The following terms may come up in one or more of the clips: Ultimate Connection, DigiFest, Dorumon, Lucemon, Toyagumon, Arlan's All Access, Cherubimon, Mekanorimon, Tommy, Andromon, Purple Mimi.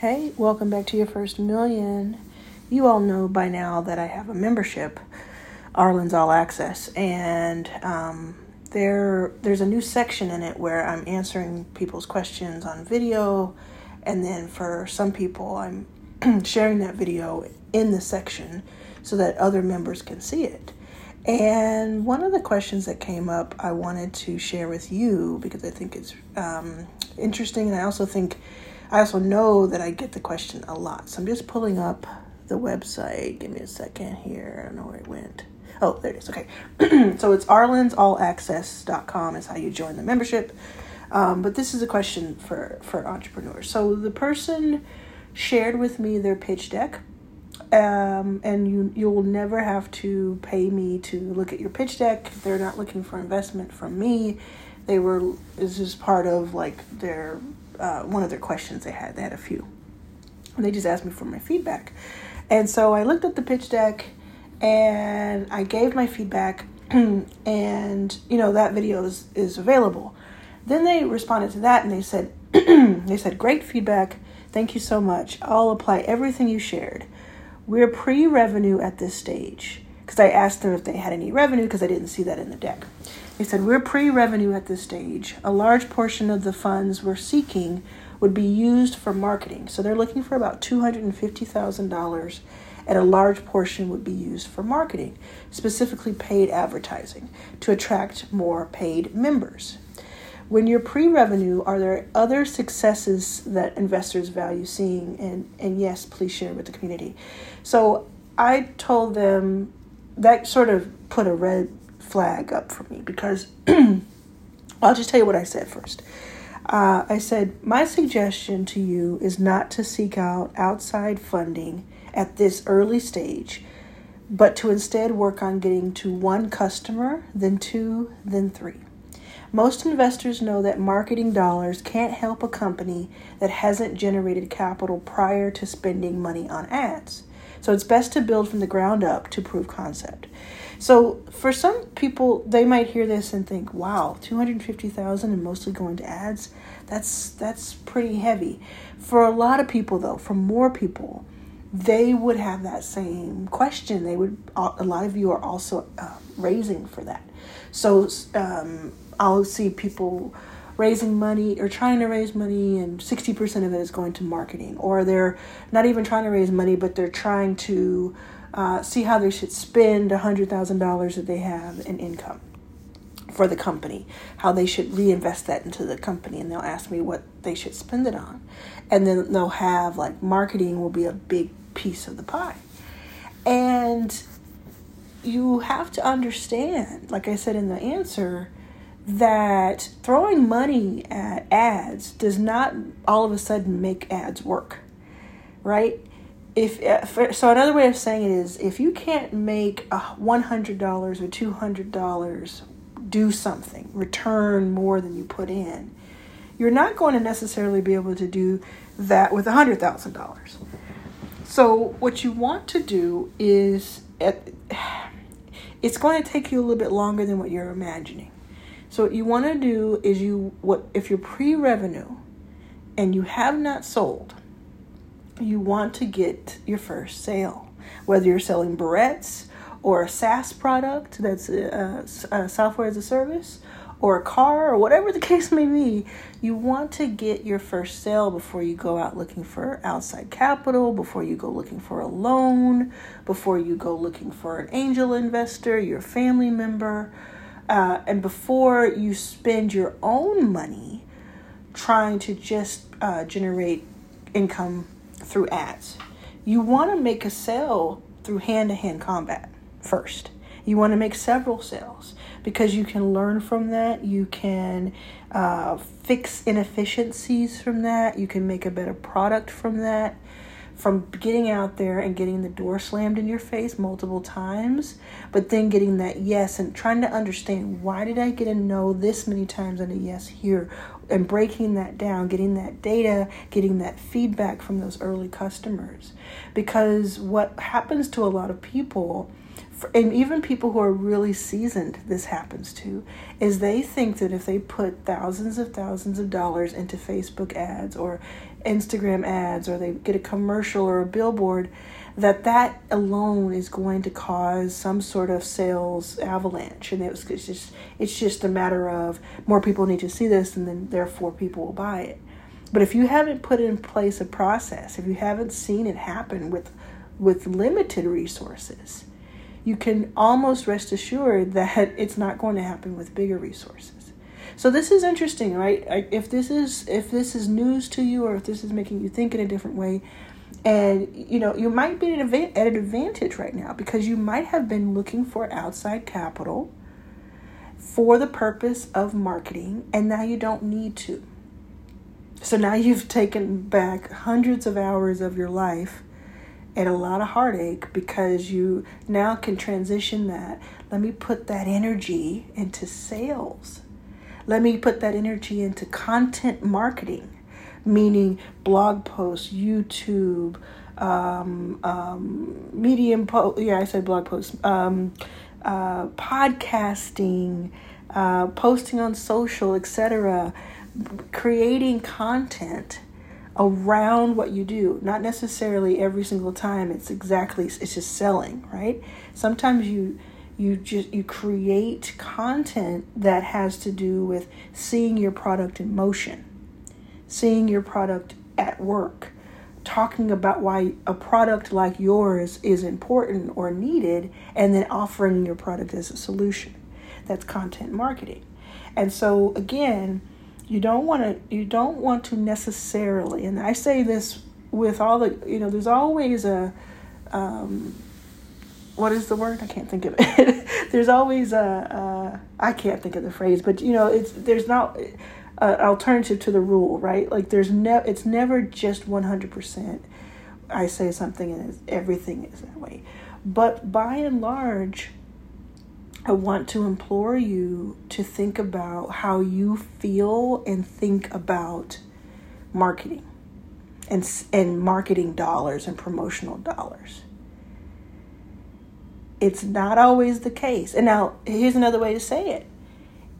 Hey, welcome back to your first million. You all know by now that I have a membership, Arlan's All Access, and there's a new section in it where I'm answering people's questions on video, and then for some people I'm sharing that video in the section so that other members can see it. And one of the questions that came up I wanted to share with you because I think it's interesting, and I also know that I get the question a lot. So I'm just pulling up the website. Give me a second here. I don't know where it went. Oh, there it is. Okay. So it's arlansallaccess.com is how you join the membership. But this is a question for entrepreneurs. So the person shared with me their pitch deck. And you'll never have to pay me to look at your pitch deck. They're not looking for investment from me. This is part of like their... one of their questions they had a few, and they just asked me for my feedback. And so I looked at the pitch deck and I gave my feedback and that video is available. Then they responded to that and they said, great feedback. Thank you so much. I'll apply everything you shared. We're pre-revenue at this stage. Cause I asked them if they had any revenue cause I didn't see that in the deck. He said, we're pre-revenue at this stage. A large portion of the funds we're seeking would be used for marketing. So they're looking for about $250,000, and a large portion would be used for marketing, specifically paid advertising, to attract more paid members. When you're pre-revenue, are there other successes that investors value seeing? And yes, please share with the community. So I told them that sort of put a red flag up for me because I'll just tell you what I said first. I said, my suggestion to you is not to seek out outside funding at this early stage, but to instead work on getting to one customer, then two, then three. Most investors know that marketing dollars can't help a company that hasn't generated capital prior to spending money on ads. So it's best to build from the ground up to prove concept. So for some people, they might hear this and think, wow, $250,000 and mostly going to ads, that's pretty heavy. For a lot of people, though, for more people, they would have that same question. A lot of you are also raising for that. So I'll see people raising money or trying to raise money, and 60% of it is going to marketing, or they're not even trying to raise money, but they're trying to see how they should spend $100,000 that they have in income for the company, how they should reinvest that into the company. And they'll ask me what they should spend it on. And then they'll have like marketing will be a big piece of the pie. And you have to understand, like I said in the answer, that throwing money at ads does not all of a sudden make ads work, right? So another way of saying it is, if you can't make $100 or $200 do something, return more than you put in, you're not going to necessarily be able to do that with $100,000. So what you want to do is, it's going to take you a little bit longer than what you're imagining. So what you want to do is, if you're pre-revenue and you have not sold, you want to get your first sale, whether you're selling barrettes or a SaaS product, that's a software as a service, or a car, or whatever the case may be. You want to get your first sale before you go out looking for outside capital, before you go looking for a loan, before you go looking for an angel investor, your family member, and before you spend your own money trying to just generate income through ads. You want to make a sale through hand-to-hand combat first. You want to make several sales because you can learn from that. You can fix inefficiencies from that. You can make a better product from that. From getting out there and getting the door slammed in your face multiple times, but then getting that yes and trying to understand, why did I get a no this many times and a yes here? and breaking that down, getting that data, getting that feedback from those early customers. Because what happens to a lot of people, and even people who are really seasoned, this happens to, is they think that if they put thousands of dollars into Facebook ads or Instagram ads, or they get a commercial or a billboard, that alone is going to cause some sort of sales avalanche. And it's just a matter of more people need to see this, and then therefore people will buy it. But if you haven't put in place a process, if you haven't seen it happen with limited resources, you can almost rest assured that it's not going to happen with bigger resources. So this is interesting, right? If this is news to you, or if this is making you think in a different way, and you might be at an advantage right now, because you might have been looking for outside capital for the purpose of marketing, and now you don't need to. So now you've taken back hundreds of hours of your life and a lot of heartache, because you now can transition that. Let me put that energy into sales. Let me put that energy into content marketing, meaning blog posts, YouTube, Medium post. Yeah, I said blog posts. Podcasting, posting on social, etc. Creating content around what you do. Not necessarily every single time it's just selling, right? Sometimes you create content that has to do with seeing your product in motion, seeing your product at work, talking about why a product like yours is important or needed, and then offering your product as a solution. That's content marketing. And so again, you don't want to necessarily, and I say this with all the, there's always a, what is the word? I can't think of it. There's always a, I can't think of the phrase, but there's not an alternative to the rule, right? Like it's never just 100%. I say something and everything is that way. But by and large, I want to implore you to think about how you feel and think about marketing and marketing dollars and promotional dollars. It's not always the case. And now, here's another way to say it.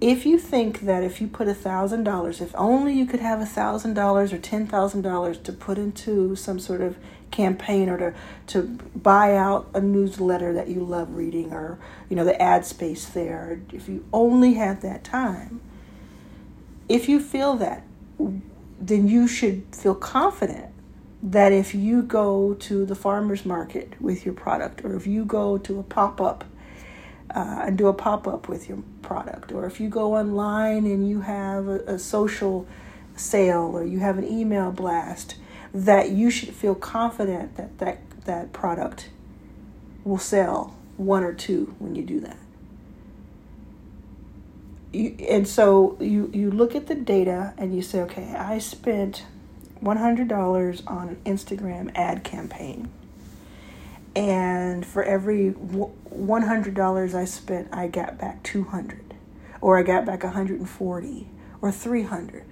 If you think that if you put $1,000, if only you could have $1,000 or $10,000 to put into some sort of campaign, or to buy out a newsletter that you love reading, or the ad space there, if you only had that time, if you feel that, then you should feel confident that if you go to the farmer's market with your product, or if you go to a pop-up and do a pop-up with your product, or if you go online and you have a social sale, or you have an email blast, that you should feel confident that product will sell one or two when you do that. So you look at the data and you say, okay, I spent $100 on an Instagram ad campaign, and for every $100 I spent, I got back $200, or I got back $140 or $300.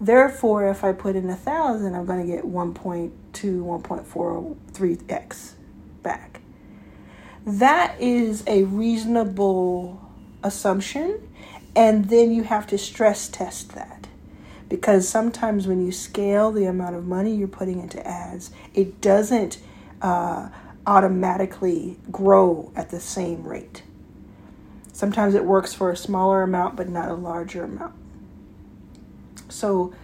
Therefore, if I put in 1,000, I'm going to get 1.2, 1.4, 3x back. That is a reasonable assumption. And then you have to stress test that, because sometimes when you scale the amount of money you're putting into ads, it doesn't automatically grow at the same rate. Sometimes it works for a smaller amount, but not a larger amount. So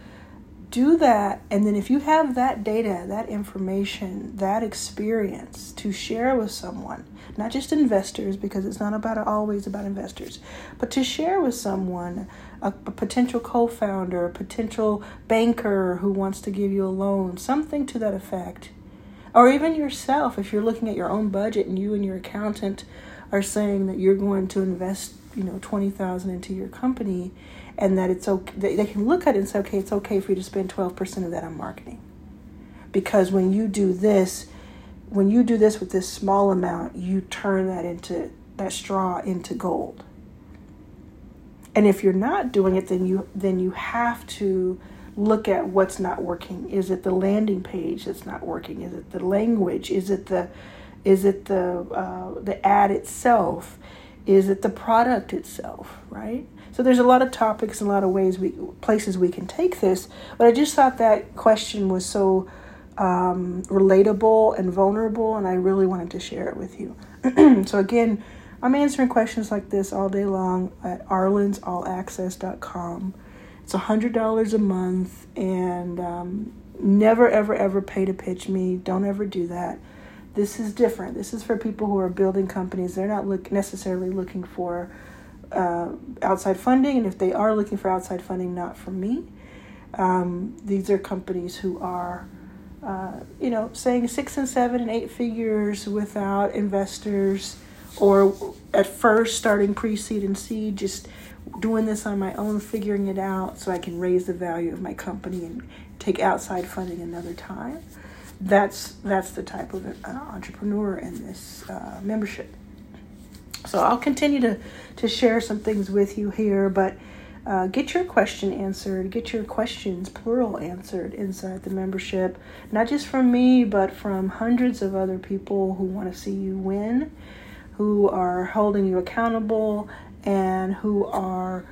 do that, and then if you have that data, that information, that experience to share with someone, not just investors, because it's not always about investors, but to share with someone, a potential co-founder, a potential banker who wants to give you a loan, something to that effect, or even yourself, if you're looking at your own budget and you and your accountant are saying that you're going to invest $20,000 into your company, and that it's okay, they can look at it and say, okay, it's okay for you to spend 12% of that on marketing, because when you do this with this small amount, you turn that straw into gold. And if you're not doing it, then you have to look at what's not working. Is it the landing page that's not working? Is it the language? Is it the ad itself? Is it the product itself, right? So there's a lot of topics and a lot of places we can take this, but I just thought that question was so relatable and vulnerable, and I really wanted to share it with you. So again, I'm answering questions like this all day long at arlansallaccess.com. It's $100 a month, and never, ever, ever pay to pitch me. Don't ever do that. This is different. This is for people who are building companies. They're not necessarily looking for outside funding, and if they are looking for outside funding, not from me. These are companies who are saying 6 and 7 and 8 figures without investors, or at first starting pre-seed and seed, just doing this on my own, figuring it out so I can raise the value of my company and take outside funding another time. That's the type of entrepreneur in this membership. So I'll continue to share some things with you here, but get your question answered, get your questions, plural, answered inside the membership, not just from me, but from hundreds of other people who want to see you win, who are holding you accountable, and who are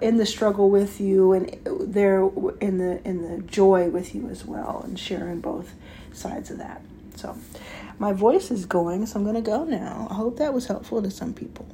in the struggle with you, and they're in the joy with you as well, and sharing both sides of that. So my voice is going, so I'm going to go now. I hope that was helpful to some people.